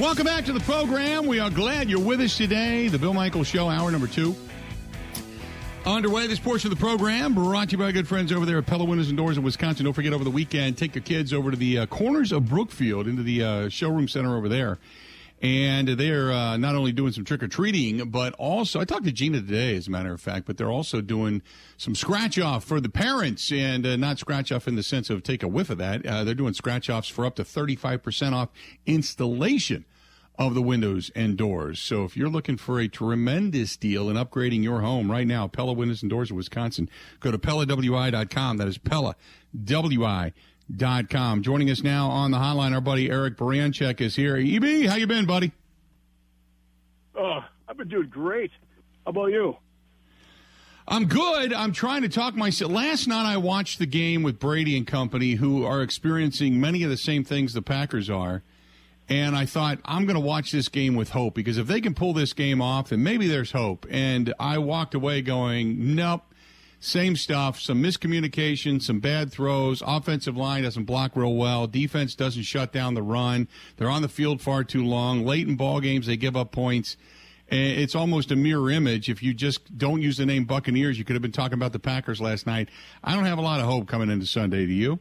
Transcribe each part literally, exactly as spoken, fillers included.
Welcome back to the program. We are glad you're with us today. The Bill Michaels Show, hour number two. Underway, this portion of the program brought to you by our good friends over there at Pella Windows and Doors in Wisconsin. Don't forget, over the weekend, take your kids over to the uh, corners of Brookfield, into the uh, showroom center over there. And they're uh, not only doing some trick-or-treating, but also, I talked to Gina today, as a matter of fact, but they're also doing some scratch-off for the parents, and uh, not scratch-off in the sense of take a whiff of that. Uh, they're doing scratch-offs for up to thirty-five percent off installation of the windows and doors. So if you're looking for a tremendous deal in upgrading your home right now, Pella Windows and Doors of Wisconsin, go to Pella W I dot com. That is Pella W I dot com. Joining us now on the hotline, our buddy Eric Baranczyk is here. E B, how you been, buddy? Oh, I've been doing great. How about you? I'm good. I'm trying to talk myself. Last night I watched the game with Brady and company, who are experiencing many of the same things the Packers are. And I thought, I'm going to watch this game with hope, because if they can pull this game off, then maybe there's hope. And I walked away going, nope, same stuff, some miscommunication, some bad throws, offensive line doesn't block real well, defense doesn't shut down the run, they're on the field far too long, late in ball games they give up points. It's almost a mirror image. If you just don't use the name Buccaneers, you could have been talking about the Packers last night. I don't have a lot of hope coming into Sunday, do you?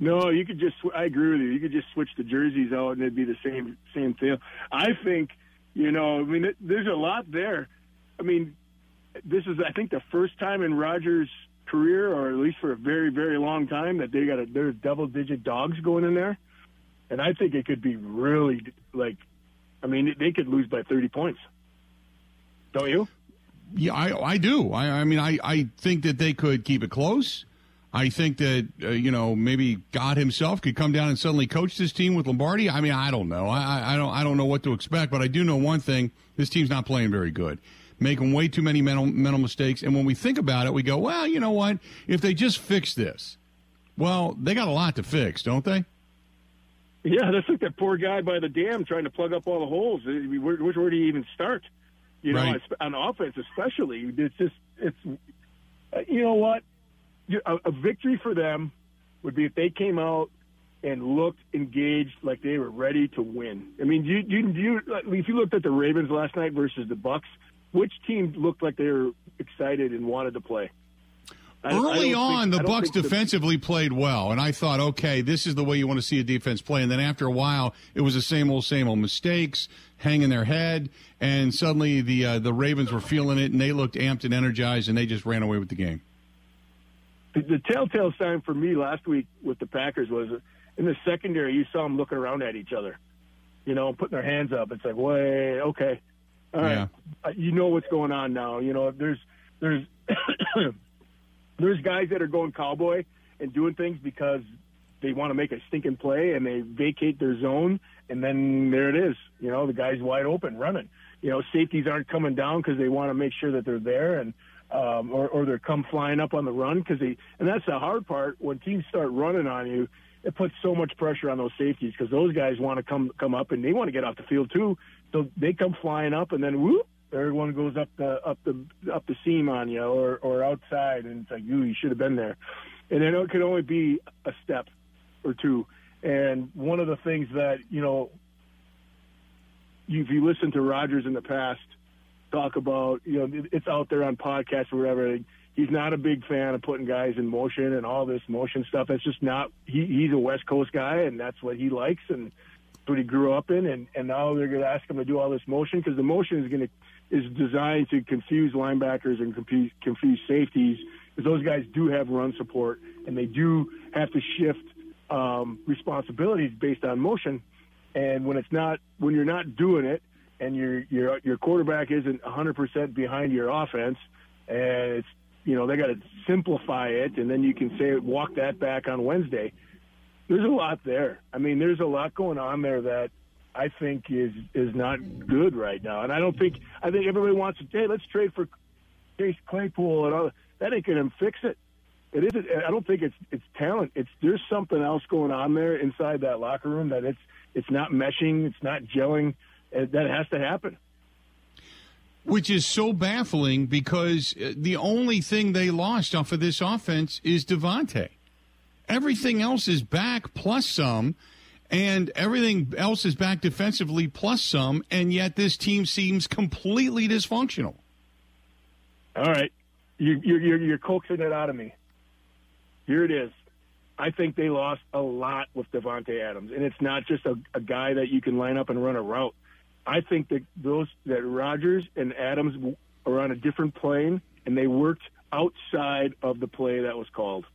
No, you could just – I agree with you. You could just switch the jerseys out, and it'd be the same same thing. I think, you know, I mean, there's a lot there. I mean, this is, I think, the first time in Rodgers' career, or at least for a very, very long time, that they got a, there's double-digit dogs going in there. And I think it could be really, like – I mean, they could lose by thirty points. Don't you? Yeah, I, I do. I, I mean, I, I think that they could keep it close. I think that, uh, you know, maybe God himself could come down and suddenly coach this team with Lombardi. I mean, I don't know. I, I don't I don't know what to expect, but I do know one thing. This team's not playing very good, making way too many mental, mental mistakes. And when we think about it, we go, well, you know what? If they just fix this, well, they got a lot to fix, don't they? Yeah, that's like that poor guy by the dam trying to plug up all the holes. Where, where do you even start? You know, right. On offense especially. It's just, it's, you know what? A victory for them would be if they came out and looked engaged, like they were ready to win. I mean, do you, do you, do you, if you looked at the Ravens last night versus the Bucks, which team looked like they were excited and wanted to play? Early on, the Bucks defensively played well, and I thought, okay, this is the way you want to see a defense play. And then after a while, it was the same old, same old mistakes, hanging their head, and suddenly the uh, the Ravens were feeling it, and they looked amped and energized, and they just ran away with the game. The telltale sign for me last week with the Packers was in the secondary, you saw them looking around at each other, you know, putting their hands up. It's like, wait, okay, all right, yeah. You know what's going on now. You know, there's there's there's guys that are going cowboy and doing things because they want to make a stinking play, and they vacate their zone, and then there it is. You know, the guy's wide open running. You know, safeties aren't coming down because they want to make sure that they're there, and Um, or, or they come flying up on the run, because they, and that's the hard part. When teams start running on you, it puts so much pressure on those safeties, because those guys want to come come up, and they want to get off the field too. So they come flying up, and then whoop, everyone goes up the up the up the seam on you, or or outside, and it's like, ooh, you should have been there. And then it could only be a step or two. And one of the things that, you know, if you listen to Rodgers in the past talk about, you know, it's out there on podcasts or whatever, he's not a big fan of putting guys in motion and all this motion stuff. It's just not, he, he's a West Coast guy, and that's what he likes, and what he grew up in, and, and now they're going to ask him to do all this motion, because the motion is going to is designed to confuse linebackers and confuse, confuse safeties, because those guys do have run support, and they do have to shift um, responsibilities based on motion. And when it's not, when you're not doing it, and your your your quarterback isn't one hundred percent behind your offense, and it's, you know, they got to simplify it, and then you can say walk that back on Wednesday. There's a lot there. I mean, there's a lot going on there that I think is is not good right now. And I don't think I think everybody wants to, hey, let's trade for Chase Claypool and all that. That ain't gonna fix it. It isn't. I don't think it's it's talent. It's there's something else going on there inside that locker room that it's it's not meshing. It's not gelling. That has to happen. Which is so baffling, because the only thing they lost off of this offense is Devontae. Everything else is back plus some, and everything else is back defensively plus some, and yet this team seems completely dysfunctional. All right. You, you, you're, you're coaxing it out of me. Here it is. I think they lost a lot with Devontae Adams, and it's not just a, a guy that you can line up and run a route. I think that those that Rodgers and Adams are on a different plane, and they worked outside of the play that was called.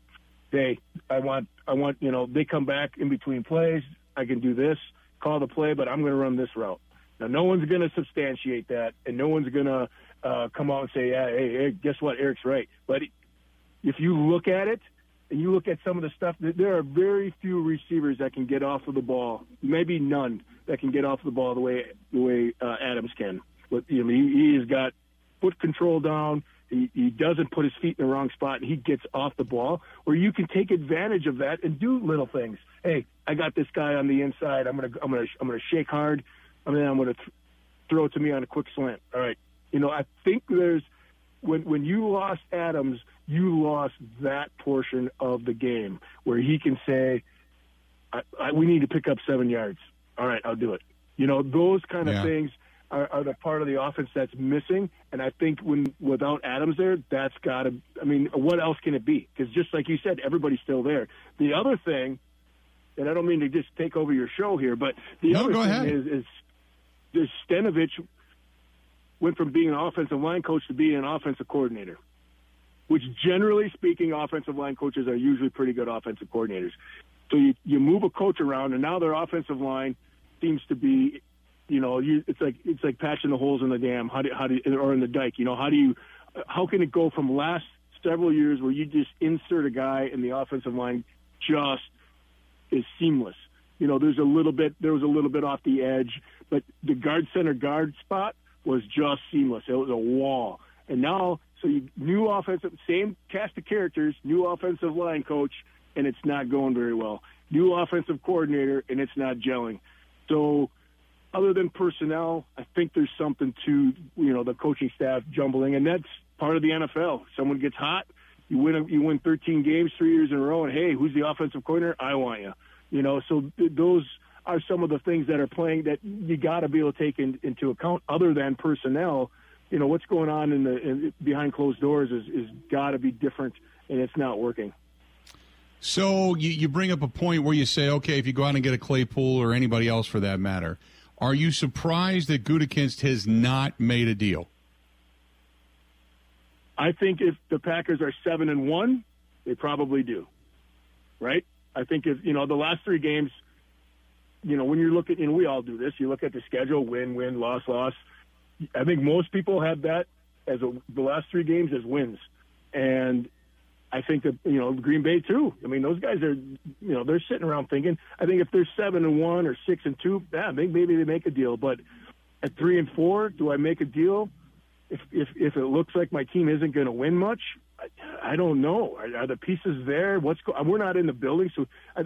They, I want, I want, you know, they come back in between plays. I can do this, call the play, but I'm going to run this route. Now, no one's going to substantiate that, and no one's going to uh, come out and say, yeah, hey, hey, guess what? Eric's right. But if you look at it, and you look at some of the stuff, there are very few receivers that can get off of the ball, maybe none that can get off the ball the way the way uh, Adams can. But, you know, he, he's got foot control down. He, he doesn't put his feet in the wrong spot, and he gets off the ball. Or you can take advantage of that and do little things. Hey, I got this guy on the inside. I'm gonna I'm gonna I'm gonna shake hard. I mean, I'm gonna th- throw it to me on a quick slant. All right, you know, I think there's when when you lost Adams. You lost that portion of the game where he can say, I, I, we need to pick up seven yards. All right, I'll do it. You know, those kind of yeah. things are, are the part of the offense that's missing. And I think when without Adams there, that's got to – I mean, what else can it be? Because just like you said, everybody's still there. The other thing, and I don't mean to just take over your show here, but the no, other thing ahead. is is, is Stenovich went from being an offensive line coach to being an offensive coordinator, which generally speaking, offensive line coaches are usually pretty good offensive coordinators. So you, you move a coach around, and now their offensive line seems to be, you know, you, it's like it's like patching the holes in the dam, how do, how do, or in the dike. You know, how do you, how can it go from last several years where you just insert a guy and the offensive line just is seamless? You know, there's a little bit, there was a little bit off the edge, but the guard center guard spot was just seamless. It was a wall, and now. So you, new offensive, same cast of characters, new offensive line coach, and it's not going very well. New offensive coordinator, and it's not gelling. So other than personnel, I think there's something to, you know, the coaching staff jumbling, and that's part of the N F L. Someone gets hot, you win a, you win thirteen games three years in a row, and, hey, who's the offensive coordinator? I want you. You know, so th- those are some of the things that are playing that you got to be able to take in, into account other than personnel. You know, what's going on in the in, behind closed doors is, is got to be different, and it's not working. So you, you bring up a point where you say, okay, if you go out and get a Claypool or anybody else for that matter, are you surprised that Gutekinst has not made a deal? I think if the Packers are seven and one, they probably do, right? I think if, you know, the last three games, you know, when you look at, and we all do this, you look at the schedule, win, win, loss, loss. I think most people have that as a, the last three games as wins. And I think that, you know, Green Bay too. I mean, those guys are, you know, they're sitting around thinking, I think if they're seven and one or six and two, yeah, maybe they make a deal. But at three and four, do I make a deal? If, if, if it looks like my team isn't going to win much, I, I don't know. Are, are the pieces there? What's go- We're not in the building. So I,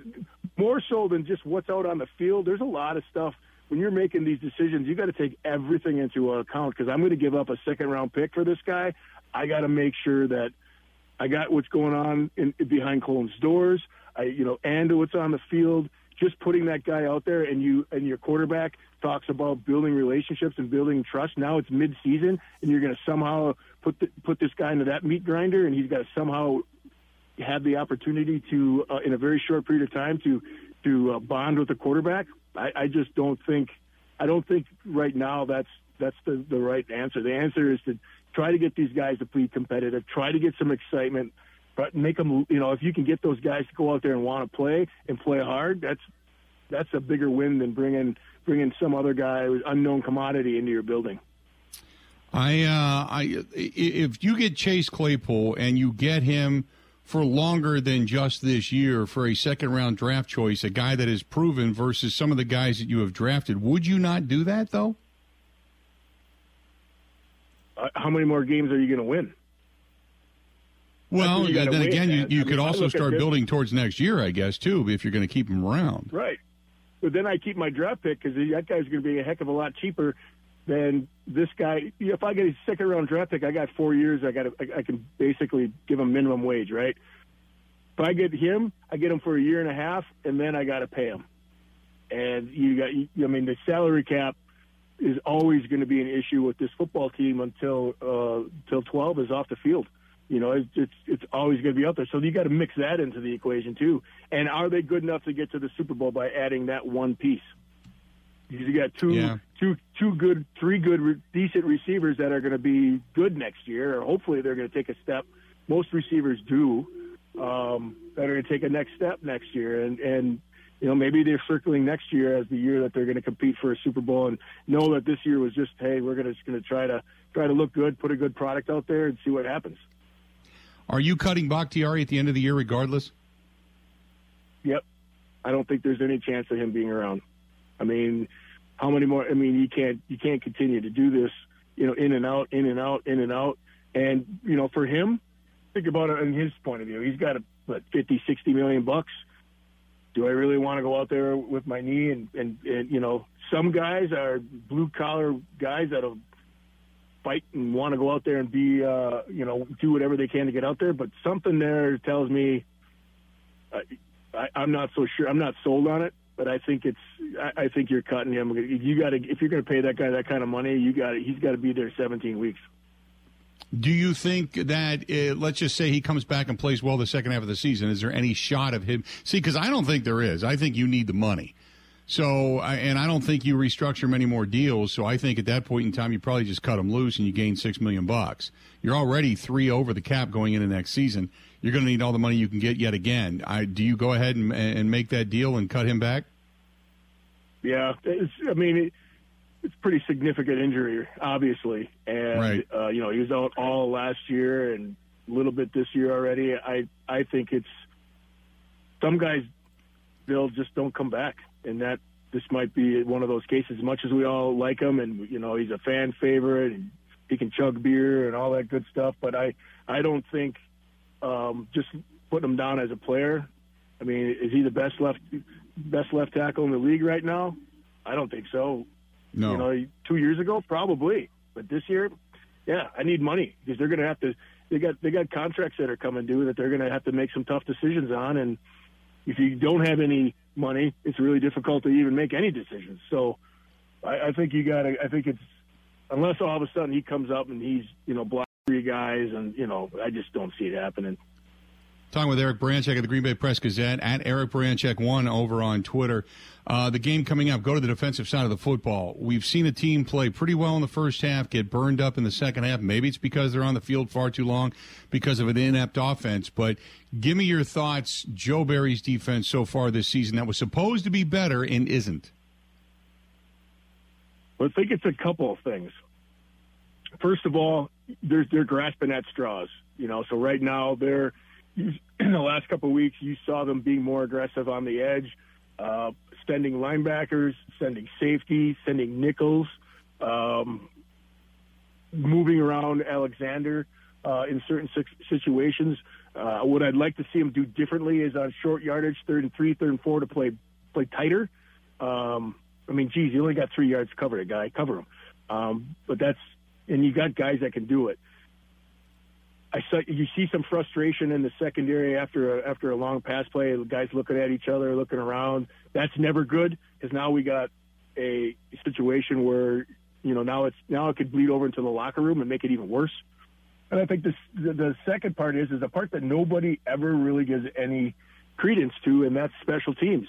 more so than just what's out on the field, there's a lot of stuff. When you're making these decisions, you got to take everything into account because I'm going to give up a second-round pick for this guy. I got to make sure that I got what's going on in, behind closed doors. I, you know, and what's on the field. Just putting that guy out there, and you and your quarterback talks about building relationships and building trust. Now it's mid-season, and you're going to somehow put the, put this guy into that meat grinder, and he's got to somehow have the opportunity to, uh, in a very short period of time, to to uh, bond with the quarterback. I, I just don't think I don't think right now that's that's the, the right answer. The answer is to try to get these guys to be competitive, try to get some excitement, but make them, you know, if you can get those guys to go out there and want to play and play hard, that's that's a bigger win than bringing bringing some other guy with unknown commodity into your building. I uh, I if you get Chase Claypool and you get him for longer than just this year for a second-round draft choice, a guy that is proven versus some of the guys that you have drafted. Would you not do that, though? Uh, how many more games are you going to win? Well, then again, you, you could mean, also start building towards next year, I guess, too, if you're going to keep him around. Right. But then I keep my draft pick because that guy's going to be a heck of a lot cheaper than this guy. If I get a second round draft pick, I got four years. I got to, I can basically give him minimum wage, right? If I get him, I get him for a year and a half, and then I got to pay him. And you got, I mean, the salary cap is always going to be an issue with this football team until uh, till twelve is off the field. You know, it's it's, it's always going to be up there. So you got to mix that into the equation too. And are they good enough to get to the Super Bowl by adding that one piece? Because you got two, yeah. two, two good, three good, re- decent receivers that are going to be good next year, or hopefully they're going to take a step. Most receivers do. Um, that are going to take a next step next year, and and. You know, maybe they're circling next year as the year that they're going to compete for a Super Bowl, and know that this year was just, hey, we're going to just going to try to try to look good, put a good product out there, and see what happens. Are you cutting Bakhtiari at the end of the year, regardless? Yep, I don't think there's any chance of him being around. I mean, how many more? I mean, you can't you can't continue to do this, you know, in and out, in and out, in and out, and you know, for him, think about it in his point of view. He's got a what, fifty, sixty million bucks. Do I really want to go out there with my knee? And, and, and you know, some guys are blue-collar guys that'll fight and want to go out there and be, uh, you know, do whatever they can to get out there. But something there tells me uh, I, I'm not so sure. I'm not sold on it, but I think it's. I, I think you're cutting him. You got to if you're going to pay that guy that kind of money, you got he's got to be there seventeen weeks. Do you think that, uh, let's just say he comes back and plays well the second half of the season, is there any shot of him? See, because I don't think there is. I think you need the money. So, and I don't think you restructure many more deals, so I think at that point in time you probably just cut him loose and you gain six million bucks. You're already three over the cap going into next season. You're going to need all the money you can get yet again. I, do you go ahead and, and make that deal and cut him back? Yeah, it's, I mean... It, It's pretty significant injury, obviously, and right. uh, you know he was out all last year and a little bit this year already. I I think it's some guys, Bill, just don't come back, and that this might be one of those cases. As much as we all like him, and you know he's a fan favorite, and he can chug beer and all that good stuff, but I I don't think um, just putting him down as a player. I mean, is he the best left best left tackle in the league right now? I don't think so. No. You know, two years ago, probably, but this year, yeah, I need money because they're going to have to. They got they got contracts that are coming due that they're going to have to make some tough decisions on, and if you don't have any money, it's really difficult to even make any decisions. So, I, I think you got. I think it's unless all of a sudden he comes up and he's you know blocked three guys, and you know I just don't see it happening. Talking with Eric Baranczyk at the Green Bay Press-Gazette, at Eric Baranczyk one over on Twitter. Uh, the game coming up, go to the defensive side of the football. We've seen a team play pretty well in the first half, get burned up in the second half. Maybe it's because they're on the field far too long because of an inept offense. But give me your thoughts, Joe Barry's defense so far this season that was supposed to be better and isn't. Well, I think it's a couple of things. First of all, they're, they're grasping at straws. You know, so right now they're – in the last couple of weeks, you saw them being more aggressive on the edge, uh, sending linebackers, sending safety, sending nickels, um, moving around Alexander uh, in certain situations. Uh, what I'd like to see them do differently is on short yardage, third and three, third and four, to play play tighter. Um, I mean, geez, you only got three yards to cover a guy. Cover him. Um, but that's – and you got guys that can do it. I saw, you see some frustration in the secondary after a, after a long pass play. Guys looking at each other, looking around. That's never good because now we got a situation where you know now it's now it could bleed over into the locker room and make it even worse. And I think this, the the second part is is the part that nobody ever really gives any credence to, and that's special teams.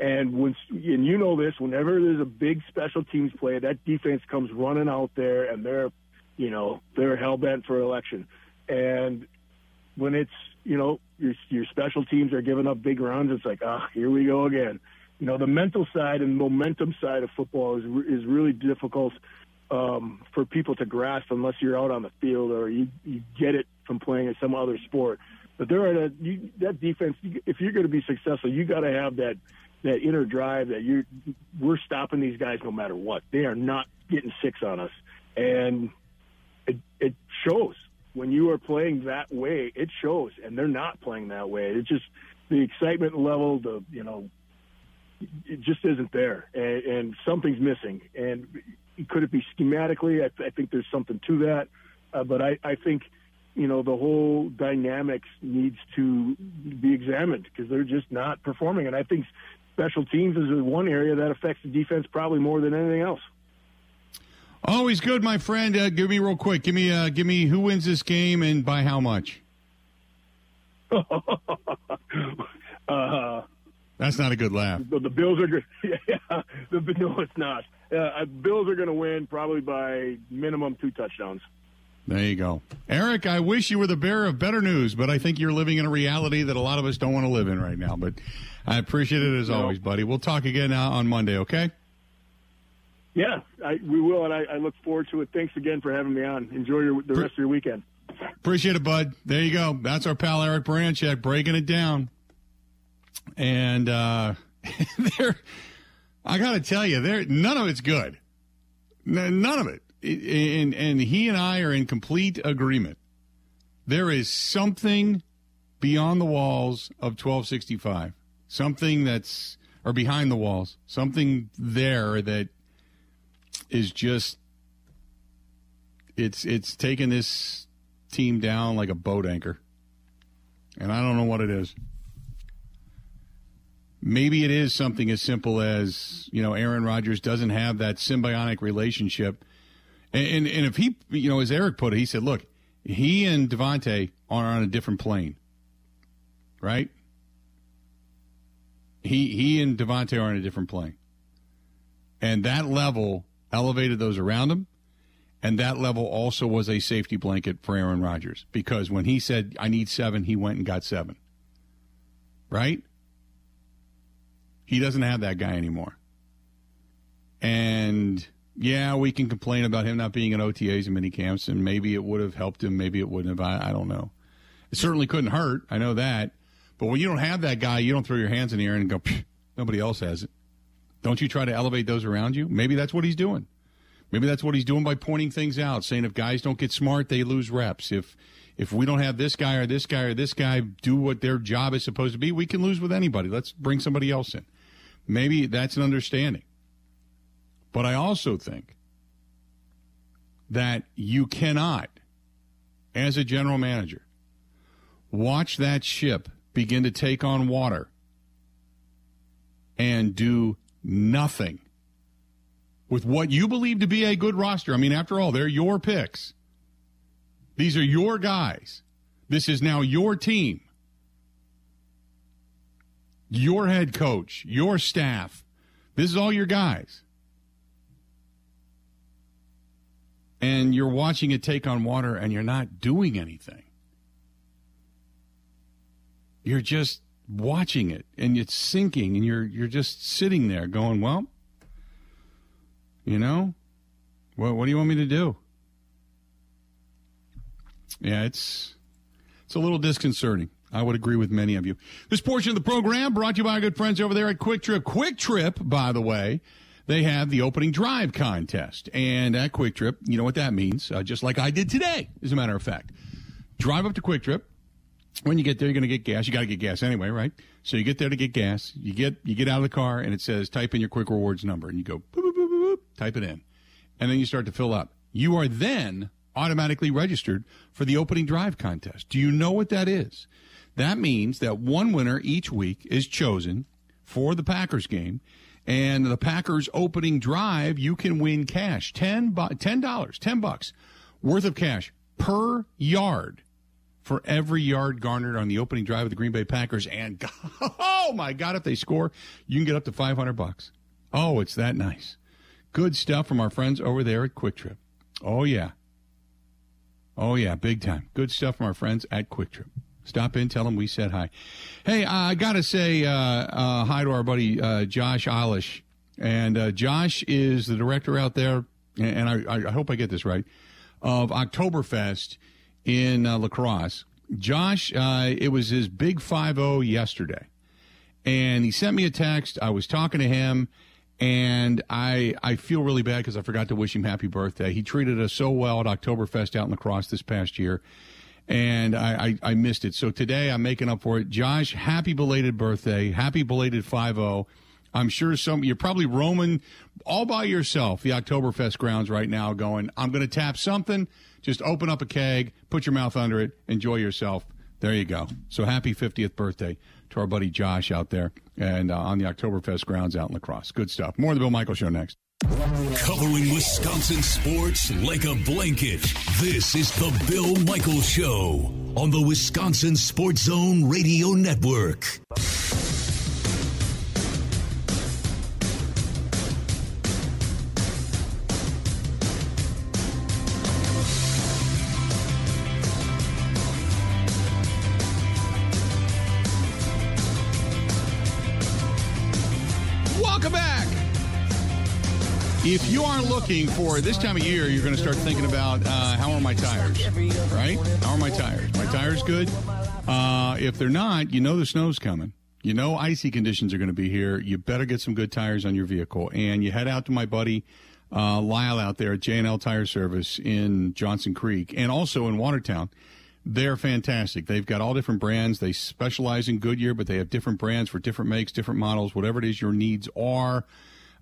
And when and you know this, whenever there's a big special teams play, that defense comes running out there, and they're you know they're hell bent for election. And when it's, you know, your, your special teams are giving up big runs, it's like, ah, here we go again. You know, the mental side and momentum side of football is is really difficult um, for people to grasp unless you're out on the field or you, you get it from playing in some other sport. But there are a, you, that defense, if you're going to be successful, you got to have that, that inner drive that you're we're stopping these guys no matter what. They are not getting six on us. And it, it shows. When you are playing that way, it shows, and they're not playing that way. It's just the excitement level, the you know, it just isn't there, and, and something's missing. And could it be schematically? I, th- I think there's something to that, uh, but I, I think you know the whole dynamics needs to be examined because they're just not performing. And I think special teams is one area that affects the defense probably more than anything else. Always good, my friend. Uh, give me real quick. Give me, uh, give me who wins this game and by how much. uh, That's not a good laugh. The, the Bills are good. Yeah, the, no, it's not. Uh, Bills are going to win probably by minimum two touchdowns. There you go. Eric, I wish you were the bearer of better news, but I think you're living in a reality that a lot of us don't want to live in right now. But I appreciate it as no. always, buddy. We'll talk again uh, on Monday, okay? Yeah, I, we will, and I, I look forward to it. Thanks again for having me on. Enjoy your, the rest of your weekend. Appreciate it, bud. There you go. That's our pal Eric Baranczyk breaking it down. And uh, there, I got to tell you, there none of it's good. None of it. And, and he and I are in complete agreement. There is something beyond the walls of twelve sixty-five, something that's, or behind the walls, something there that is just, it's it's taking this team down like a boat anchor. And I don't know what it is. Maybe it is something as simple as, you know, Aaron Rodgers doesn't have that symbiotic relationship. And, and and if he, you know, as Eric put it, he said, look, he and Devontae are on a different plane, right? He he and Devontae are on a different plane. And that level elevated those around him, and that level also was a safety blanket for Aaron Rodgers because when he said, I need seven, he went and got seven, right? He doesn't have that guy anymore. And... yeah, we can complain about him not being in O T As and minicamps, and maybe it would have helped him. Maybe it wouldn't have. I, I don't know. It certainly couldn't hurt. I know that. But when you don't have that guy, you don't throw your hands in the air and go, nobody else has it. Don't you try to elevate those around you? Maybe that's what he's doing. Maybe that's what he's doing by pointing things out, saying if guys don't get smart, they lose reps. If if we don't have this guy or this guy or this guy do what their job is supposed to be, we can lose with anybody. Let's bring somebody else in. Maybe that's an understanding. But I also think that you cannot, as a general manager, watch that ship begin to take on water and do nothing with what you believe to be a good roster. I mean, after all, they're your picks. These are your guys. This is now your team, your head coach, your staff. This is all your guys. And you're watching it take on water, and you're not doing anything. You're just watching it, and it's sinking, and you're you're just sitting there going, well, you know, well, what do you want me to do? Yeah, it's it's a little disconcerting. I would agree with many of you. This portion of the program brought to you by our good friends over there at Quick Trip. Quick Trip, by the way. They have the opening drive contest. And at Quick Trip, you know what that means, uh, just like I did today, as a matter of fact. Drive up to Quick Trip. When you get there, you're going to get gas. You got to get gas anyway, right? So you get there to get gas. You get you get out of the car, and it says, type in your Quick Rewards number. And you go, boop, boop, boop, boop, type it in. And then you start to fill up. You are then automatically registered for the opening drive contest. Do you know what that is? That means that one winner each week is chosen for the Packers game. And the Packers opening drive, you can win cash, ten dollars, ten bucks worth of cash per yard for every yard garnered on the opening drive of the Green Bay Packers. And, oh, my God, if they score, you can get up to five hundred bucks. Oh, it's that nice. Good stuff from our friends over there at Quick Trip. Oh, yeah. Oh, yeah, big time. Good stuff from our friends at Quick Trip. Stop in, tell them we said hi. Hey, uh, I got to say uh, uh, hi to our buddy uh, Josh Allen. And uh, Josh is the director out there, and, and I, I hope I get this right, of Oktoberfest in uh, La Crosse. Josh, uh, it was his big five oh yesterday. And he sent me a text. I was talking to him, and I I feel really bad because I forgot to wish him happy birthday. He treated us so well at Oktoberfest out in La Crosse this past year. And I, I, I missed it. So today I'm making up for it. Josh, happy belated birthday. Happy belated five oh. I'm sure some you're probably roaming all by yourself the Oktoberfest grounds right now going, I'm going to tap something. Just open up a keg, put your mouth under it, enjoy yourself. There you go. So happy fiftieth birthday to our buddy Josh out there and uh, on the Oktoberfest grounds out in La Crosse. Good stuff. More of the Bill Michael Show next. Covering Wisconsin sports like a blanket, this is the Bill Michael Show on the Wisconsin Sports Zone Radio Network. If you are looking for, this time of year, you're going to start thinking about uh, how are my tires, right? How are my tires? My tires good? Uh, if they're not, you know the snow's coming. You know icy conditions are going to be here. You better get some good tires on your vehicle. And you head out to my buddy uh, Lyle out there at J and L Tire Service in Johnson Creek and also in Watertown. They're fantastic. They've got all different brands. They specialize in Goodyear, but they have different brands for different makes, different models, whatever it is your needs are.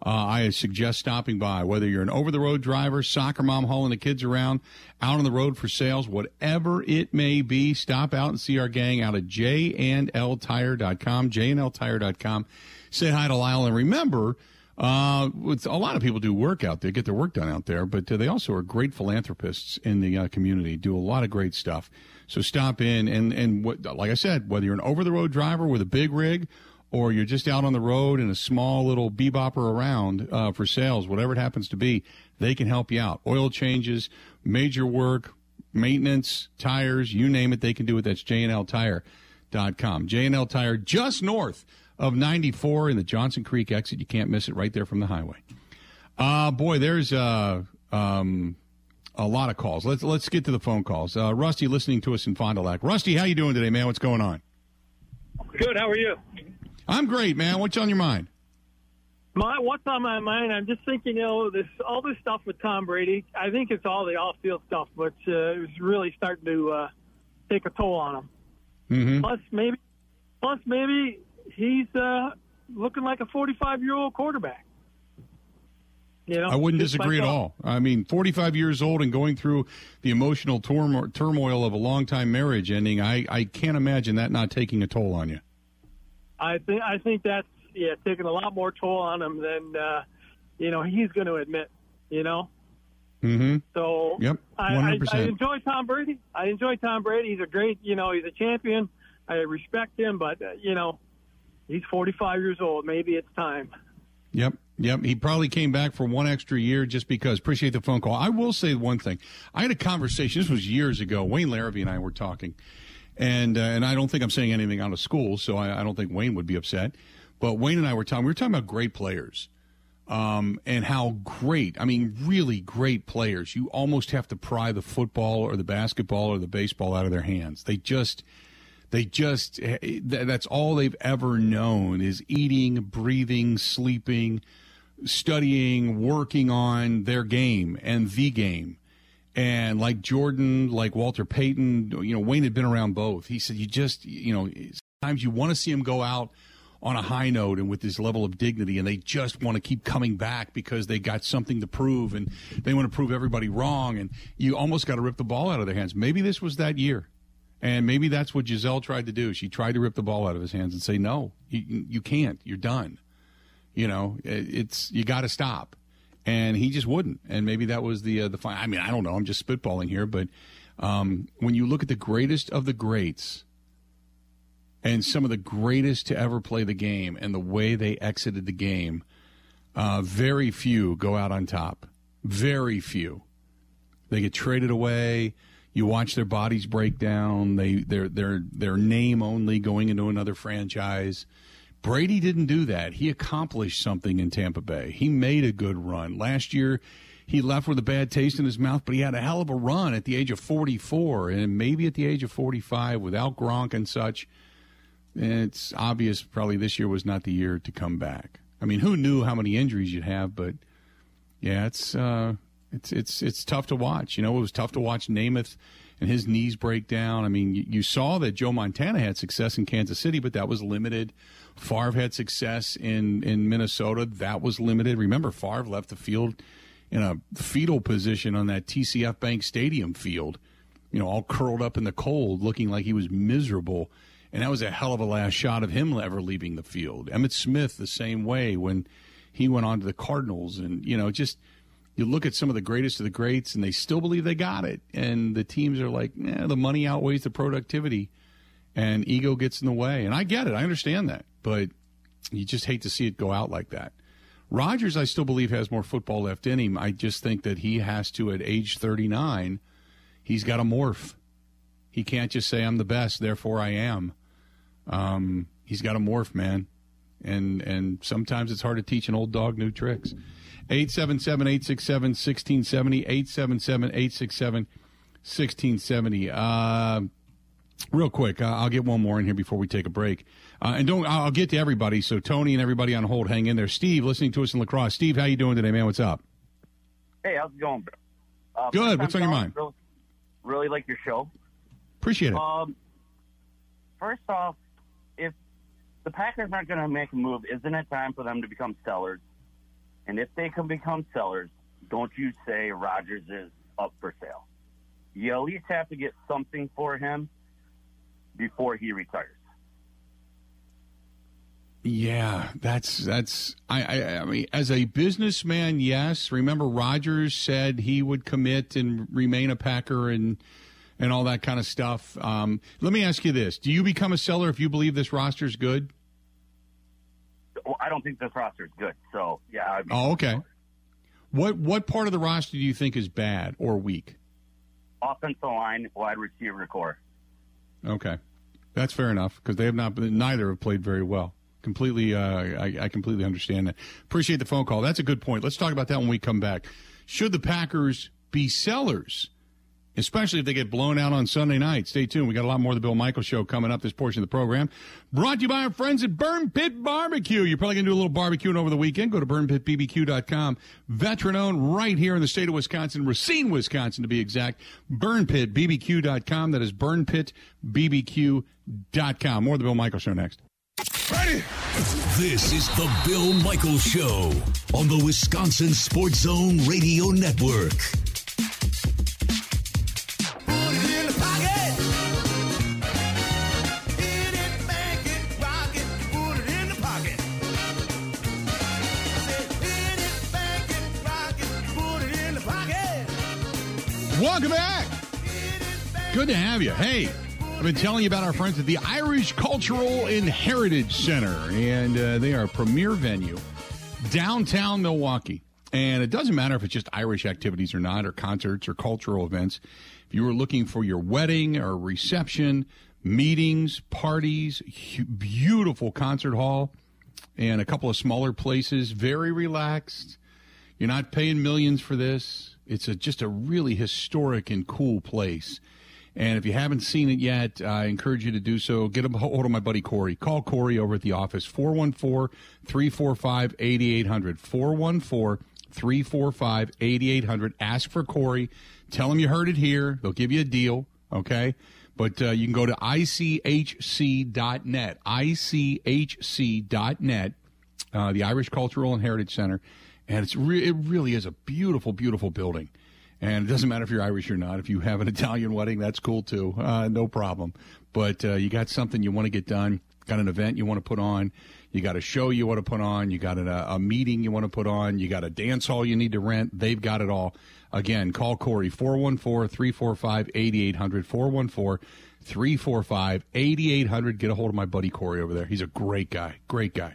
Uh, I suggest stopping by, whether you're an over-the-road driver, soccer mom hauling the kids around, out on the road for sales, whatever it may be, stop out and see our gang out at J and L Tire dot com, J and L Tire dot com. Say hi to Lyle. And remember, uh, a lot of people do work out there, get their work done out there, but uh, they also are great philanthropists in the uh, community, do a lot of great stuff. So stop in, and, and what, like I said, whether you're an over-the-road driver with a big rig or you're just out on the road in a small little bebopper around uh, for sales, whatever it happens to be, they can help you out. Oil changes, major work, maintenance, tires, you name it, they can do it. That's J and L Tire dot com. J and L Tire, just north of ninety-four in the Johnson Creek exit. You can't miss it, right there from the highway. Uh, boy, there's uh, um, a lot of calls. Let's let's get to the phone calls. Uh, Rusty listening to us in Fond du Lac. Rusty, how you doing today, man? What's going on? Good. How are you? I'm great, man. What's on your mind? My, what's on my mind? I'm just thinking, you know, this all this stuff with Tom Brady. I think it's all the off-field stuff, which uh, is really starting to uh, take a toll on him. Mm-hmm. Plus, maybe, plus maybe he's uh, looking like a forty-five-year-old quarterback. You know, I wouldn't disagree at all. I mean, forty-five years old and going through the emotional tur- turmoil of a long-time marriage ending, I, I can't imagine that not taking a toll on you. I think I think that's yeah taking a lot more toll on him than uh, you know he's going to admit. You know, mm-hmm. so yep. I, I, I enjoy Tom Brady. I enjoy Tom Brady. He's a great, you know, he's a champion. I respect him, but uh, you know, he's forty-five years old. Maybe it's time. Yep, yep. He probably came back for one extra year just because. Appreciate the phone call. I will say one thing. I had a conversation. This was years ago. Wayne Larrabee and I were talking. And uh, and I don't think I'm saying anything out of school, so I, I don't think Wayne would be upset. But Wayne and I were talking. We were talking about great players um, and how great, I mean, really great players. You almost have to pry the football or the basketball or the baseball out of their hands. They just, they just, that's all they've ever known is eating, breathing, sleeping, studying, working on their game and the game. And like Jordan, like Walter Payton, you know, Wayne had been around both. He said, you just, you know, sometimes you want to see him go out on a high note and with this level of dignity, and they just want to keep coming back because they got something to prove, and they want to prove everybody wrong, and you almost got to rip the ball out of their hands. Maybe this was that year, and maybe that's what Giselle tried to do. She tried to rip the ball out of his hands and say, no, you, you can't. You're done. You know, it's you got to stop. And he just wouldn't. And maybe that was the uh, the fine. I mean, I don't know. I'm just spitballing here. But um, when you look at the greatest of the greats and some of the greatest to ever play the game and the way they exited the game, uh, very few go out on top. Very few. They get traded away. You watch their bodies break down. They they're they're their name only going into another franchise. Brady didn't do that. He accomplished something in Tampa Bay. He made a good run. Last year, he left with a bad taste in his mouth, but he had a hell of a run at the age of forty-four, and maybe at the age of forty-five without Gronk and such. It's obvious probably this year was not the year to come back. I mean, who knew how many injuries you'd have, but, yeah, it's uh, it's it's it's tough to watch. You know, it was tough to watch Namath and his knees break down. I mean, you, you saw that Joe Montana had success in Kansas City, but that was limited. Favre had success in, in Minnesota. That was limited. Remember, Favre left the field in a fetal position on that T C F Bank Stadium field, you know, all curled up in the cold, looking like he was miserable. And that was a hell of a last shot of him ever leaving the field. Emmitt Smith the same way when he went on to the Cardinals. And, you know, just you look at some of the greatest of the greats, and they still believe they got it. And the teams are like, eh, the money outweighs the productivity, and ego gets in the way. And I get it. I understand that. But you just hate to see it go out like that. Rodgers, I still believe, has more football left in him. I just think that he has to, at age thirty-nine, he's got to morph. He can't just say, I'm the best, therefore I am. Um, he's got to morph, man. And and sometimes it's hard to teach an old dog new tricks. eight seven seven, eight six seven, one six seven zero, eight seven seven, eight six seven, one six seven zero. Uh, real quick, I'll get one more in here before we take a break. Uh, and don't I'll get to everybody, so Tony and everybody on hold, hang in there. Steve, listening to us in La Crosse. Steve, how you doing today, man? What's up? Hey, how's it going, bro? Uh, Good. What's on your mind? Really, really like your show. Appreciate it. Um, first off, if the Packers aren't going to make a move, isn't it time for them to become sellers? And if they can become sellers, don't you say Rodgers is up for sale? You at least have to get something for him before he retires. Yeah, that's that's. I, I, I mean, as a businessman, yes. Remember, Rodgers said he would commit and remain a Packer and. And all that kind of stuff. Um, let me ask you this. Do you become a seller if you believe this roster is good? Well, I don't think this roster is good. So, yeah. I'd be oh, okay. What what part of the roster do you think is bad or weak? Offensive line, wide receiver core. Okay. That's fair enough because they have not been, neither have played very well. Completely, uh, I, I completely understand that. Appreciate the phone call. That's a good point. Let's talk about that when we come back. Should the Packers be sellers? Especially if they get blown out on Sunday night. Stay tuned. We got a lot more of the Bill Michaels Show coming up this portion of the program. Brought to you by our friends at Burn Pit Barbecue. You're probably going to do a little barbecuing over the weekend. Go to burn pit b b q dot com. Veteran-owned right here in the state of Wisconsin, Racine, Wisconsin, to be exact. burn pit b b q dot com. That is burn pit b b q dot com. More of the Bill Michaels Show next. Ready? This is the Bill Michaels Show on the Wisconsin Sports Zone Radio Network. Welcome back. Good to have you. Hey, I've been telling you about our friends at the Irish Cultural and Heritage Center, and uh, they are a premier venue, downtown Milwaukee. And it doesn't matter if it's just Irish activities or not, or concerts or cultural events. If you were looking for your wedding or reception, meetings, parties, beautiful concert hall, and a couple of smaller places, very relaxed. You're not paying millions for this. It's a, just a really historic and cool place. And if you haven't seen it yet, I encourage you to do so. Get a hold of my buddy Corey. Call Corey over at the office, four one four, three four five, eight eight zero zero, four one four, three four five, eight eight zero zero. Ask for Corey. Tell them you heard it here. They'll give you a deal, okay? But uh, you can go to I C H C dot net, I C H C dot net, uh, the Irish Cultural and Heritage Center. And it's re- it really is a beautiful, beautiful building. And it doesn't matter if you're Irish or not. If you have an Italian wedding, that's cool, too. Uh, no problem. But uh, you got something you want to get done, got an event you want to put on, you got a show you want to put on, you got an, uh, a meeting you want to put on, you got a dance hall you need to rent. They've got it all. Again, call Corey, four one four, three four five, eight eight zero zero, four one four, three four five, eight eight zero zero. Get a hold of my buddy Corey over there. He's a great guy, great guy.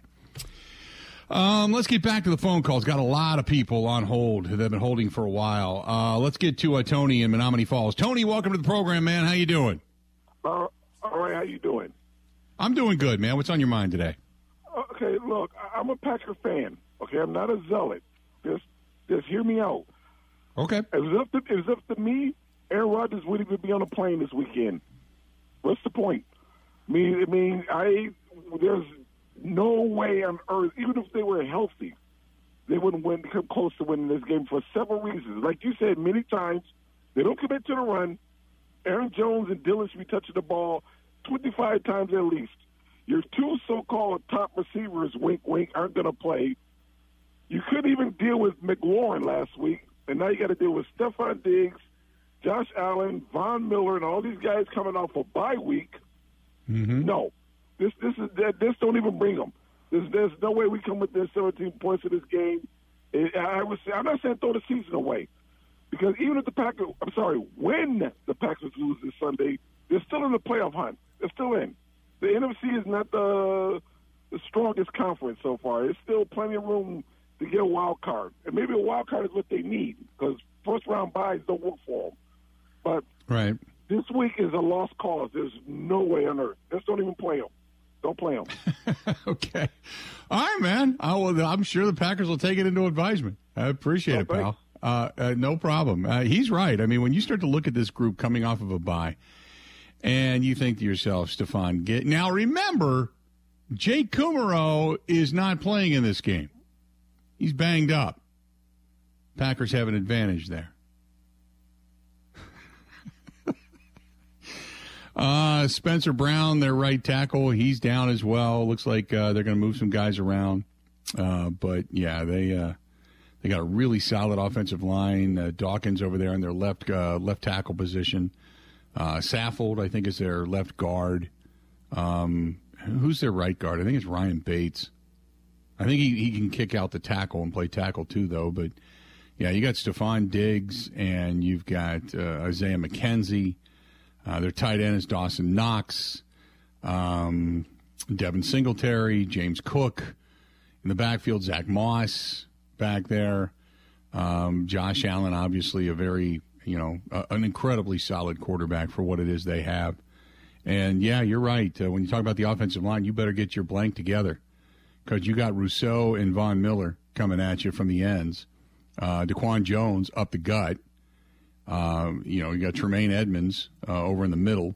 Um, let's get back to the phone calls. Got a lot of people on hold that have been holding for a while. Uh, let's get to uh, Tony in Menominee Falls. Tony, welcome to the program, man. How you doing? Uh, all right, how you doing? I'm doing good, man. What's on your mind today? Okay, look, I'm a Packer fan. Okay, I'm not a zealot. Just, just hear me out. Okay. If it was up to, if it was up to me, Aaron Rodgers wouldn't even be on a plane this weekend. What's the point? I mean, I mean, I there's. No way on earth, even if they were healthy, they wouldn't win, come close to winning this game for several reasons. Like you said many times, they don't commit to the run. Aaron Jones and Dillon should be touching the ball twenty-five times at least. Your two so-called top receivers, wink, wink, aren't going to play. You couldn't even deal with McLaurin last week, and now you got to deal with Stephon Diggs, Josh Allen, Von Miller, and all these guys coming off a bye week. Mm-hmm. No, this this is this don't even bring them. There's, there's no way we come with this seventeen points in this game. It, I was I'm not saying throw the season away, because even if the Packers, I'm sorry, when the Packers lose this Sunday, they're still in the playoff hunt. They're still in. The N F C is not the, the strongest conference so far. There's still plenty of room to get a wild card, and maybe a wild card is what they need, because first round buys don't work for them. But right. This week is a lost cause. There's no way on earth. Just don't even play them. Don't play them. Okay. All right, man. I will, I'm sure the Packers will take it into advisement. I appreciate oh, it, thanks. pal. Uh, uh, no problem. Uh, he's right. I mean, when you start to look at this group coming off of a bye, and you think to yourself, Stephon, get now remember, Jake Kumerow is not playing in this game. He's banged up. Packers have an advantage there. Uh, Spencer Brown, their right tackle, he's down as well. Looks like uh, they're going to move some guys around. Uh, but, yeah, they uh, they got a really solid offensive line. Uh, Dawkins over there in their left uh, left tackle position. Uh, Saffold, I think, is their left guard. Um, who's their right guard? I think it's Ryan Bates. I think he, he can kick out the tackle and play tackle, too, though. But, yeah, you got Stephon Diggs, and you've got uh, Isaiah McKenzie. Uh, their tight end is Dawson Knox, um, Devin Singletary, James Cook. In the backfield, Zach Moss back there. Um, Josh Allen, obviously a very, you know, uh, an incredibly solid quarterback for what it is they have. And, yeah, you're right. Uh, when you talk about the offensive line, you better get your blank together, because you got Rousseau and Von Miller coming at you from the ends. Uh, Daquan Jones up the gut. Um, you know, you got Tremaine Edmonds uh, over in the middle,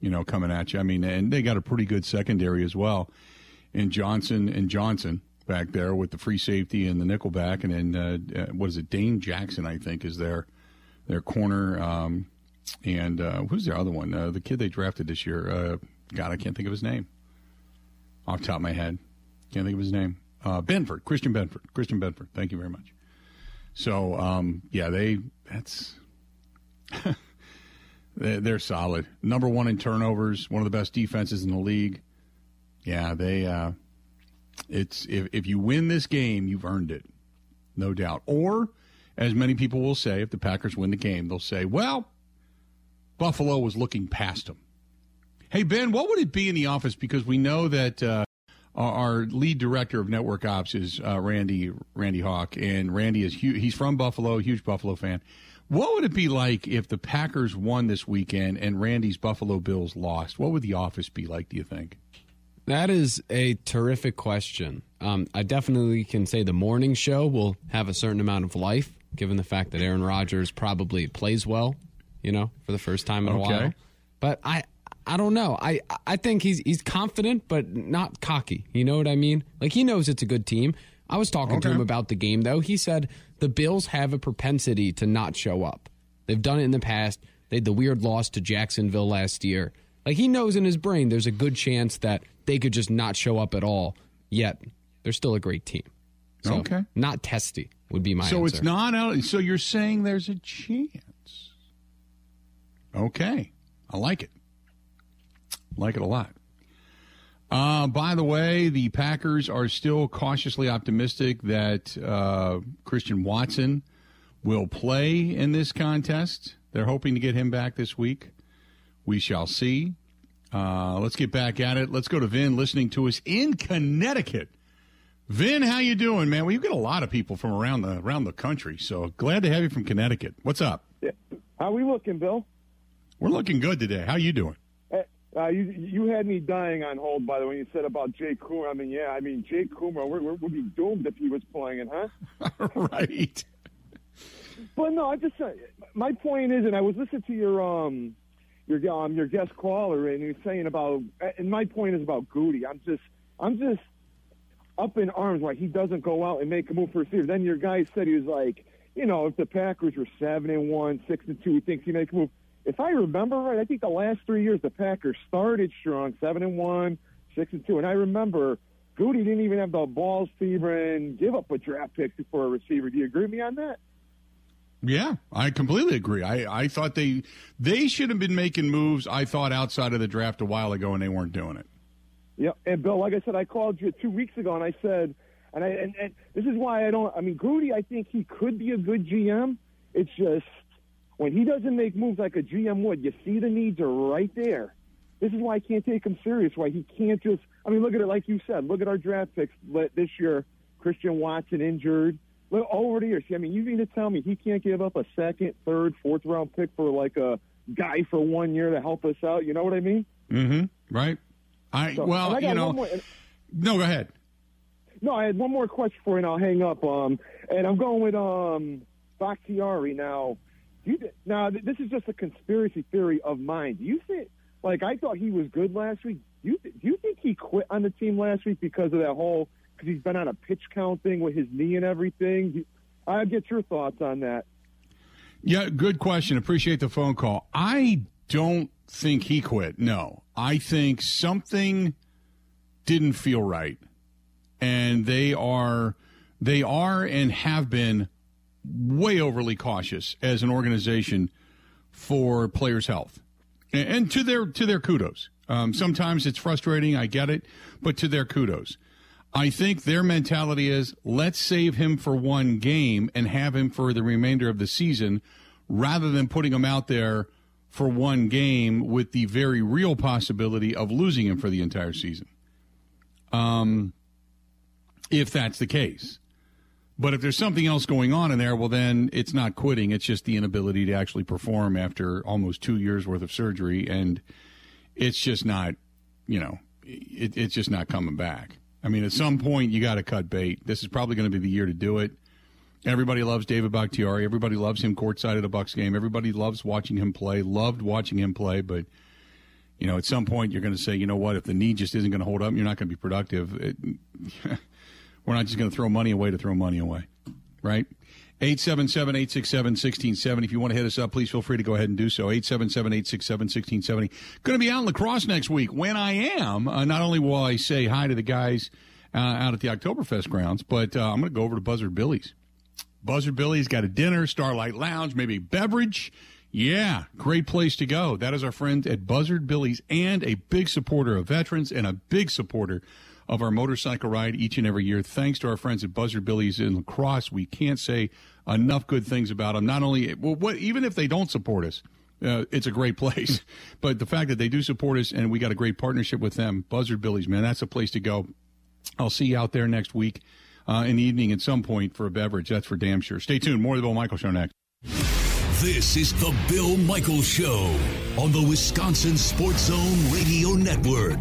you know, coming at you. I mean, and they got a pretty good secondary as well. And Johnson and Johnson back there with the free safety and the nickel back. And then, uh, what is it, Dane Jackson, I think, is their, their corner. Um, and uh, who's their other one? Uh, the kid they drafted this year. Uh, God, I can't think of his name. Off the top of my head. Can't think of his name. Uh, Benford, Christian Benford. Christian Benford. Thank you very much. So, um, yeah, they – that's – they're solid. Number one in turnovers, one of the best defenses in the league. Yeah, they uh it's if, if you win this game, you've earned it, no doubt. Or, as many people will say, if the Packers win the game, they'll say, well, Buffalo was looking past them. Hey, Ben, what would it be in the office? Because we know that uh our lead director of network ops is uh Randy Randy Hawk, and Randy is huge. He's from Buffalo, huge Buffalo fan. What would it be like if the Packers won this weekend and Randy's Buffalo Bills lost? What would the office be like, do you think? That is a terrific question. Um, I definitely can say the morning show will have a certain amount of life, given the fact that Aaron Rodgers probably plays well, you know, for the first time in a okay. while. But I I don't know. I, I think he's he's confident, but not cocky. You know what I mean? Like, he knows it's a good team. I was talking okay. to him about the game, though. He said the Bills have a propensity to not show up. They've done it in the past. They had the weird loss to Jacksonville last year. Like, he knows in his brain there's a good chance that they could just not show up at all, yet they're still a great team. So okay. not testy would be my so answer. So it's not out. So you're saying there's a chance. Okay. I like it. Like it a lot. Uh, by the way, the Packers are still cautiously optimistic that uh, Christian Watson will play in this contest. They're hoping to get him back this week. We shall see. Uh, let's get back at it. Let's go to Vin, listening to us in Connecticut. Vin, how you doing, man? We've got a lot of people from around the around the country, so glad to have you from Connecticut. What's up? Yeah. How we looking, Bill? We're looking good today. How you doing? Uh, you you had me dying on hold, by the way, you said about Jay Coomer. I mean, yeah, I mean, Jay Coomer, we're, we're, we'd be doomed if he was playing it, huh? Right. But, no, I just – my point is, and I was listening to your um your um, your guest caller, and he was saying about – and my point is about Goody. I'm just I'm just up in arms why he doesn't go out and make a move for a receiver. Then your guy said he was like, you know, if the Packers were seven and one, six and two, he thinks he makes a move. If I remember right, I think the last three years the Packers started strong, seven and one, six and two, and I remember Goody didn't even have the balls to even give up a draft pick for a receiver. Do you agree with me on that? Yeah, I completely agree. I, I thought they they should have been making moves, I thought, outside of the draft a while ago, and they weren't doing it. Yeah, and Bill, like I said, I called you two weeks ago, and I said, and I and, and this is why I don't, I mean, Goody, I think he could be a good G M. It's just when he doesn't make moves like a G M would, you see the needs are right there. This is why I can't take him serious, why he can't just, I mean, look at it like you said, look at our draft picks this year, Christian Watson injured. Look, over the years, I mean, you mean to tell me he can't give up a second, third, fourth round pick for like a guy for one year to help us out? You know what I mean? Mm-hmm. Right. I so, well, I you know. More, and, no, go ahead. No, I had one more question for you, and I'll hang up. Um, and I'm going with um Bakhtiari now. You, now, this is just a conspiracy theory of mine. Do you think? Like, I thought he was good last week. Do you, do you think he quit on the team last week because of that whole? Because he's been on a pitch count thing with his knee and everything. I'll get your thoughts on that. Yeah, good question. Appreciate the phone call. I don't think he quit, no. I think something didn't feel right. And they are, they are and have been way overly cautious as an organization for players' health. And, and to their to their kudos. Um, sometimes it's frustrating, I get it, but to their kudos. I think their mentality is, let's save him for one game and have him for the remainder of the season rather than putting him out there for one game with the very real possibility of losing him for the entire season, um, if that's the case. But if there's something else going on in there, well, then it's not quitting. It's just the inability to actually perform after almost two years' worth of surgery, and it's just not, you know, it, it's just not coming back. I mean, at some point, you got to cut bait. This is probably going to be the year to do it. Everybody loves David Bakhtiari. Everybody loves him courtside at a Bucks game. Everybody loves watching him play, loved watching him play. But, you know, at some point, you're going to say, you know what, if the knee just isn't going to hold up, you're not going to be productive. It, we're not just going to throw money away to throw money away, right? eight seven seven, eight six seven, one six seven zero. If you want to hit us up, please feel free to go ahead and do so. eight seven seven, eight six seven, one six seven zero. Going to be out in La Crosse next week. When I am, uh, not only will I say hi to the guys uh, out at the Oktoberfest grounds, but uh, I'm going to go over to Buzzard Billy's. Buzzard Billy's got a dinner, Starlight Lounge, maybe a beverage. Yeah, great place to go. That is our friend at Buzzard Billy's, and a big supporter of veterans and a big supporter of our motorcycle ride each and every year. Thanks to our friends at Buzzard Billy's in La Crosse, we can't say enough good things about them. Not only, well, what, even if they don't support us, uh, it's a great place. But the fact that they do support us, and we got a great partnership with them, Buzzard Billy's, man, that's a place to go. I'll see you out there next week uh, in the evening at some point for a beverage. That's for damn sure. Stay tuned. More of the Bill Michael Show next. This is the Bill Michael Show on the Wisconsin Sports Zone Radio Network.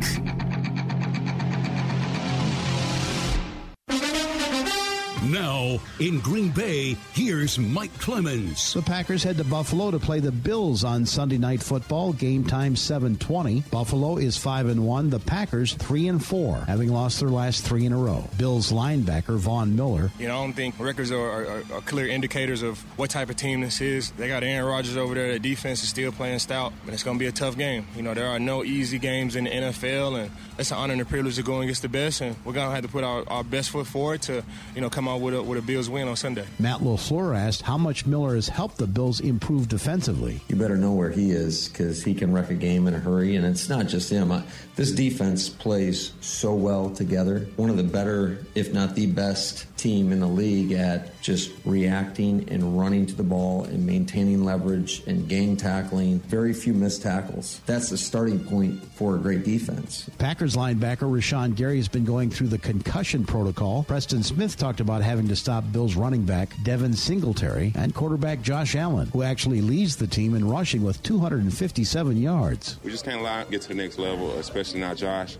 Now, in Green Bay, here's Mike Clemens. The Packers head to Buffalo to play the Bills on Sunday Night Football. Game time seven twenty. Buffalo is five and one. The Packers three and four, having lost their last three in a row. Bills linebacker Von Miller. You know, I don't think records are, are, are clear indicators of what type of team this is. They got Aaron Rodgers over there. Their defense is still playing stout, but it's going to be a tough game. You know, there are no easy games in the N F L, and it's an honor and a privilege to go against the best, and we're going to have to put our, our best foot forward to, you know, come out with a, with a Bills win on Sunday. Matt LaFleur asked how much Miller has helped the Bills improve defensively. You better know where he is, because he can wreck a game in a hurry, and it's not just him. I, this defense plays so well together. One of the better, if not the best, team in the league at just reacting and running to the ball and maintaining leverage and game tackling. Very few missed tackles. That's the starting point for a great defense. Packers linebacker Rashawn Gary has been going through the concussion protocol. Preston Smith talked about having to stop Bills running back Devin Singletary and quarterback Josh Allen, who actually leads the team in rushing with two hundred fifty-seven yards. We just can't allow it get to the next level, especially now Josh.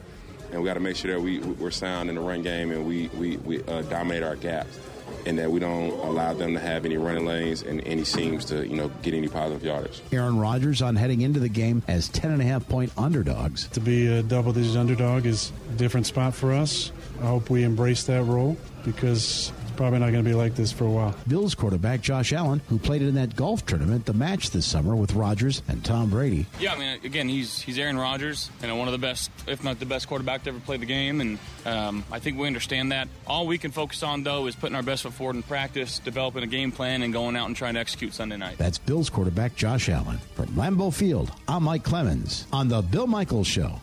And we got to make sure that we, we're sound in the run game, and we, we, we uh, dominate our gaps, and that we don't allow them to have any running lanes and any seams to, you know, get any positive yardage. Aaron Rodgers on heading into the game as ten and a half point underdogs. To be a double-digit underdog is a different spot for us. I hope we embrace that role, because probably not going to be like this for a while. Bills quarterback Josh Allen, who played in that golf tournament, the match this summer with Rodgers and Tom Brady. Yeah, I mean, again, he's he's Aaron Rodgers, and you know, one of the best, if not the best quarterback to ever play the game, and um, I think we understand that. All we can focus on, though, is putting our best foot forward in practice, developing a game plan, and going out and trying to execute Sunday night. That's Bills quarterback Josh Allen. From Lambeau Field, I'm Mike Clemens on The Bill Michaels Show.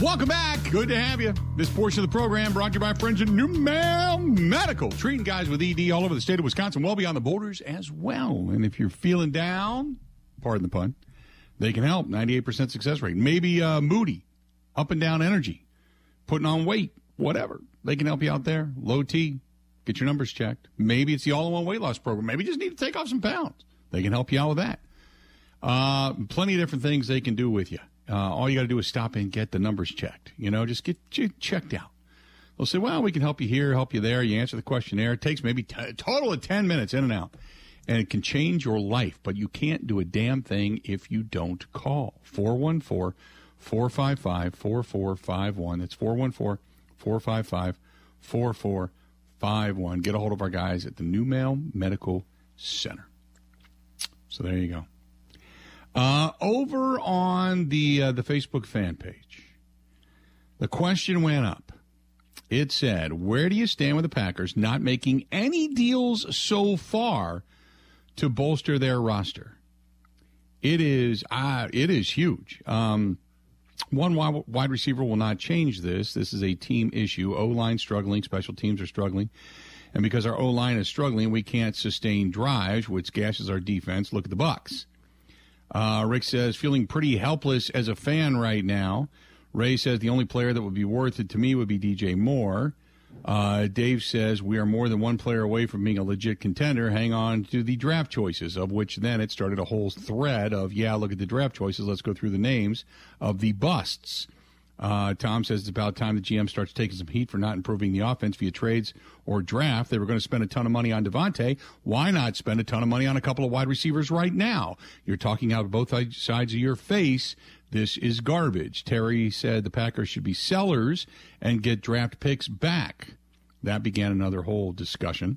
Welcome back. Good to have you. This portion of the program brought to you by friends at Numel Medical. Treating guys with E D all over the state of Wisconsin, well beyond the borders as well. And if you're feeling down, pardon the pun, they can help. ninety-eight percent success rate. Maybe uh, moody, up and down energy, putting on weight, whatever. They can help you out there. Low T. Get your numbers checked. Maybe it's the all-in-one weight loss program. Maybe you just need to take off some pounds. They can help you out with that. Uh, plenty of different things they can do with you. Uh, all you got to do is stop and get the numbers checked. You know, just get you checked out. They'll say, well, we can help you here, help you there. You answer the questionnaire. It takes maybe t- a total of ten minutes in and out. And it can change your life, but you can't do a damn thing if you don't call. four one four, four five five, four four five one. That's four one four, four five five, four four five one. Get a hold of our guys at the Numel Medical Center. So there you go. Uh, over on the uh, the Facebook fan page, the question went up. It said, where do you stand with the Packers not making any deals so far to bolster their roster? It is uh, it is huge. Um, one wide, wide receiver will not change this. This is a team issue. O-line struggling. Special teams are struggling. And because our O-line is struggling, we can't sustain drives, which gashes our defense. Look at the Bucs. Uh, Rick says, feeling pretty helpless as a fan right now. Ray says, the only player that would be worth it to me would be D J Moore. Uh, Dave says, we are more than one player away from being a legit contender. Hang on to the draft choices, of which then it started a whole thread of, yeah, look at the draft choices. Let's go through the names of the busts. Uh, Tom says, it's about time the G M starts taking some heat for not improving the offense via trades or draft. They were going to spend a ton of money on Devontae. Why not spend a ton of money on a couple of wide receivers right now? You're talking out of both sides of your face. This is garbage. Terry said the Packers should be sellers and get draft picks back. That began another whole discussion.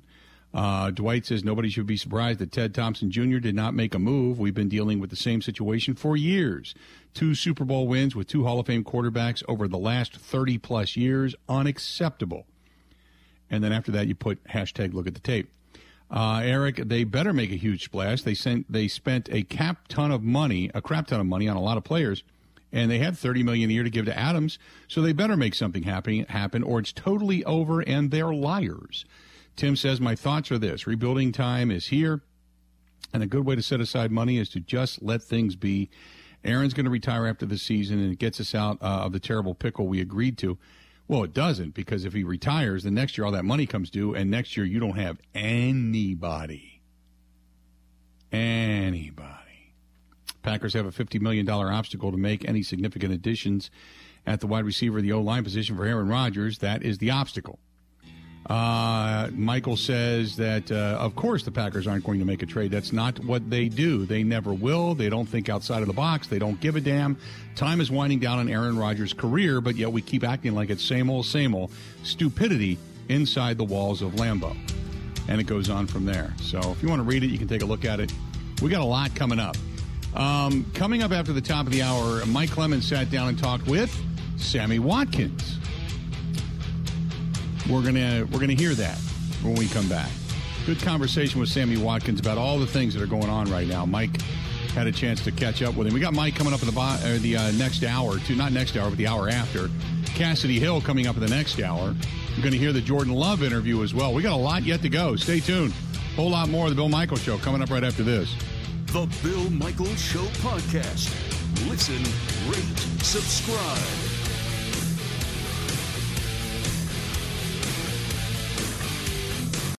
Uh, Dwight says, nobody should be surprised that Ted Thompson Junior did not make a move. We've been dealing with the same situation for years. Two Super Bowl wins with two Hall of Fame quarterbacks over the last thirty-plus years. Unacceptable. And then after that, you put hashtag look at the tape. Uh, Eric, they better make a huge splash. They sent, they spent a cap ton of money, a crap ton of money on a lot of players, and they had thirty million dollars a year to give to Adams, so they better make something happen, happen or it's totally over and they're liars. Tim says, my thoughts are this. Rebuilding time is here, and a good way to set aside money is to just let things be. Aaron's going to retire after the season, and it gets us out uh, of the terrible pickle we agreed to. Well, it doesn't, because if he retires, the next year all that money comes due, and next year you don't have anybody. Anybody. Packers have a fifty million dollars obstacle to make any significant additions at the wide receiver, the O-line position for Aaron Rodgers. That is the obstacle. Uh, Michael says that, uh, of course, the Packers aren't going to make a trade. That's not what they do. They never will. They don't think outside of the box. They don't give a damn. Time is winding down on Aaron Rodgers' career, but yet we keep acting like it's same old, same old stupidity inside the walls of Lambeau. And it goes on from there. So if you want to read it, you can take a look at it. We got a lot coming up. Um, coming up after the top of the hour, Mike Clemens sat down and talked with Sammy Watkins. We're gonna we're gonna hear that when we come back. Good conversation with Sammy Watkins about all the things that are going on right now. Mike had a chance to catch up with him. We got Mike coming up in the bo- or the uh, next hour, too. Not next hour, but the hour after. Cassidy Hill coming up in the next hour. We're gonna hear the Jordan Love interview as well. We got a lot yet to go. Stay tuned. A whole lot more of the Bill Michaels Show coming up right after this. The Bill Michaels Show podcast. Listen, rate, subscribe.